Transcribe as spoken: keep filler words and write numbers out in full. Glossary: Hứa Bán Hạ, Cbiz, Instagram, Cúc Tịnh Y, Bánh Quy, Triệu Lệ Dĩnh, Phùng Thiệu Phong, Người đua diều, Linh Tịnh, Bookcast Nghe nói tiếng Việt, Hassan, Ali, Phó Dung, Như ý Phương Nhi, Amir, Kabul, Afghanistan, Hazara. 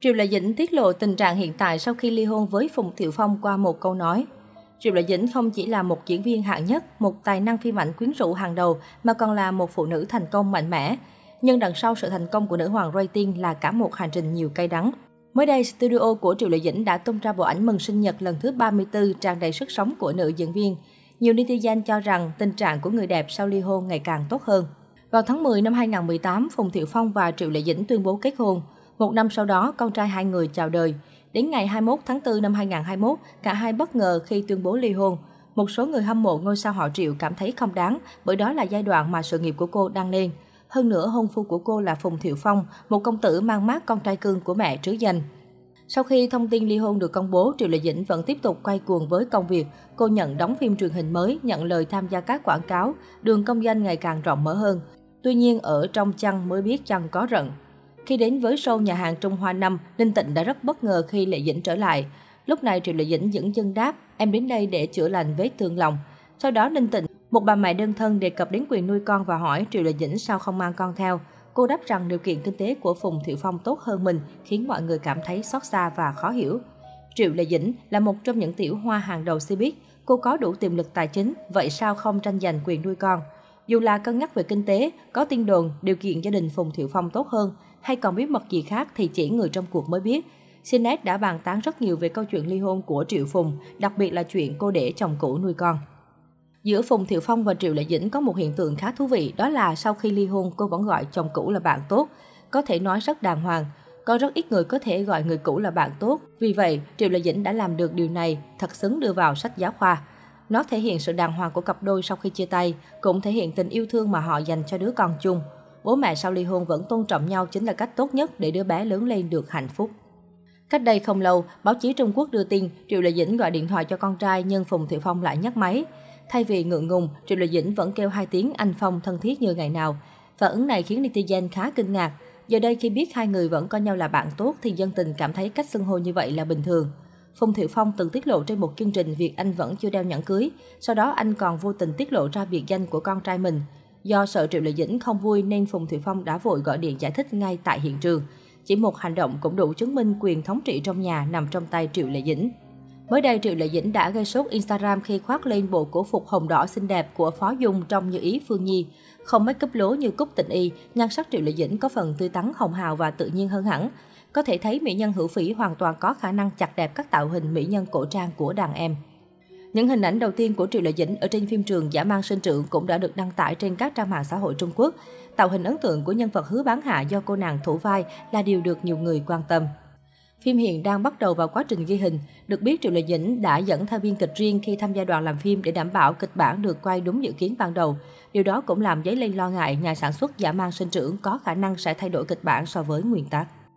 Triệu Lệ Dĩnh tiết lộ tình trạng hiện tại sau khi ly hôn với Phùng Thiệu Phong qua một câu nói. Triệu Lệ Dĩnh không chỉ là một diễn viên hạng nhất, một tài năng phim ảnh quyến rũ hàng đầu mà còn là một phụ nữ thành công mạnh mẽ. Nhưng đằng sau sự thành công của nữ hoàng rating là cả một hành trình nhiều cay đắng. Mới đây, studio của Triệu Lệ Dĩnh đã tung ra bộ ảnh mừng sinh nhật lần thứ ba mươi tư tràn đầy sức sống của nữ diễn viên. Nhiều netizen cho rằng tình trạng của người đẹp sau ly hôn ngày càng tốt hơn. Vào tháng mười năm hai nghìn không trăm mười tám, Phùng Thiệu Phong và Triệu Lệ Dĩnh tuyên bố kết hôn. Một năm sau đó, con trai hai người chào đời. Đến ngày hai mươi mốt tháng tư năm hai nghìn không trăm hai mươi mốt, cả hai bất ngờ khi tuyên bố ly hôn. Một số người hâm mộ ngôi sao họ Triệu cảm thấy không đáng, bởi đó là giai đoạn mà sự nghiệp của cô đang lên. Hơn nữa, hôn phu của cô là Phùng Thiệu Phong, một công tử mang mác con trai cưng của mẹ trứ danh. Sau khi thông tin ly hôn được công bố, Triệu Lệ Dĩnh vẫn tiếp tục quay cuồng với công việc. Cô nhận đóng phim truyền hình mới, nhận lời tham gia các quảng cáo, đường công danh ngày càng rộng mở hơn. Tuy nhiên, ở trong chăn mới biết chăn có rận. Khi đến với show Nhà hàng Trung Hoa năm, Linh Tịnh đã rất bất ngờ khi Lệ Dĩnh trở lại. Lúc này Triệu Lệ Dĩnh dững chân đáp, em đến đây để chữa lành vết thương lòng. Sau đó Linh Tịnh, một bà mẹ đơn thân, đề cập đến quyền nuôi con và hỏi Triệu Lệ Dĩnh sao không mang con theo. Cô đáp rằng điều kiện kinh tế của Phùng Thiệu Phong tốt hơn mình, khiến mọi người cảm thấy xót xa và khó hiểu. Triệu Lệ Dĩnh là một trong những tiểu hoa hàng đầu Cbiz. Cô có đủ tiềm lực tài chính, vậy sao không tranh giành quyền nuôi con? Dù là cân nhắc về kinh tế, có tin đồn điều kiện gia đình Phùng Thiệu Phong tốt hơn, hay còn bí mật gì khác thì chỉ người trong cuộc mới biết. Cbiz đã bàn tán rất nhiều về câu chuyện ly hôn của Triệu Phùng, đặc biệt là chuyện cô để chồng cũ nuôi con. Giữa Phùng Thiệu Phong và Triệu Lệ Dĩnh có một hiện tượng khá thú vị, đó là sau khi ly hôn cô vẫn gọi chồng cũ là bạn tốt, có thể nói rất đàng hoàng. Có rất ít người có thể gọi người cũ là bạn tốt, vì vậy Triệu Lệ Dĩnh đã làm được điều này, thật xứng đưa vào sách giáo khoa. Nó thể hiện sự đàng hoàng của cặp đôi sau khi chia tay, cũng thể hiện tình yêu thương mà họ dành cho đứa con chung. Bố mẹ sau ly hôn vẫn tôn trọng nhau chính là cách tốt nhất để đứa bé lớn lên được hạnh phúc. Cách đây không lâu, báo chí Trung Quốc đưa tin Triệu Lệ Dĩnh gọi điện thoại cho con trai nhưng Phùng Thiệu Phong lại nhấc máy. Thay vì ngượng ngùng, Triệu Lệ Dĩnh vẫn kêu hai tiếng anh Phong thân thiết như ngày nào. Phản ứng này khiến netizen khá kinh ngạc. Giờ đây khi biết hai người vẫn coi nhau là bạn tốt thì dân tình cảm thấy cách xưng hô như vậy là bình thường. Phùng Thiệu Phong từng tiết lộ trên một chương trình việc anh vẫn chưa đeo nhẫn cưới. Sau đó anh còn vô tình tiết lộ ra biệt danh của con trai mình. Do sợ Triệu Lệ Dĩnh không vui nên Phùng Thiệu Phong đã vội gọi điện giải thích ngay tại hiện trường. Chỉ một hành động cũng đủ chứng minh quyền thống trị trong nhà nằm trong tay Triệu Lệ Dĩnh. Mới đây, Triệu Lệ Dĩnh đã gây sốt Instagram khi khoác lên bộ cổ phục hồng đỏ xinh đẹp của Phó Dung trong Như Ý Phương Nhi. Không make up lố như Cúc Tịnh Y, nhan sắc Triệu Lệ Dĩnh có phần tươi tắn, hồng hào và tự nhiên hơn hẳn. Có thể thấy mỹ nhân hữu phỉ hoàn toàn có khả năng chặt đẹp các tạo hình mỹ nhân cổ trang của đàn em. Những hình ảnh đầu tiên của Triệu Lệ Dĩnh ở trên phim trường Dã Man Sinh Trượng cũng đã được đăng tải trên các trang mạng xã hội Trung Quốc. Tạo hình ấn tượng của nhân vật Hứa Bán Hạ do cô nàng thủ vai là điều được nhiều người quan tâm. Phim hiện đang bắt đầu vào quá trình ghi hình. Được biết, Triệu Lệ Dĩnh đã dẫn theo biên kịch riêng khi tham gia đoàn làm phim để đảm bảo kịch bản được quay đúng dự kiến ban đầu. Điều đó cũng làm dấy lên lo ngại nhà sản xuất Dã Man Sinh Trưởng có khả năng sẽ thay đổi kịch bản so với nguyên tác.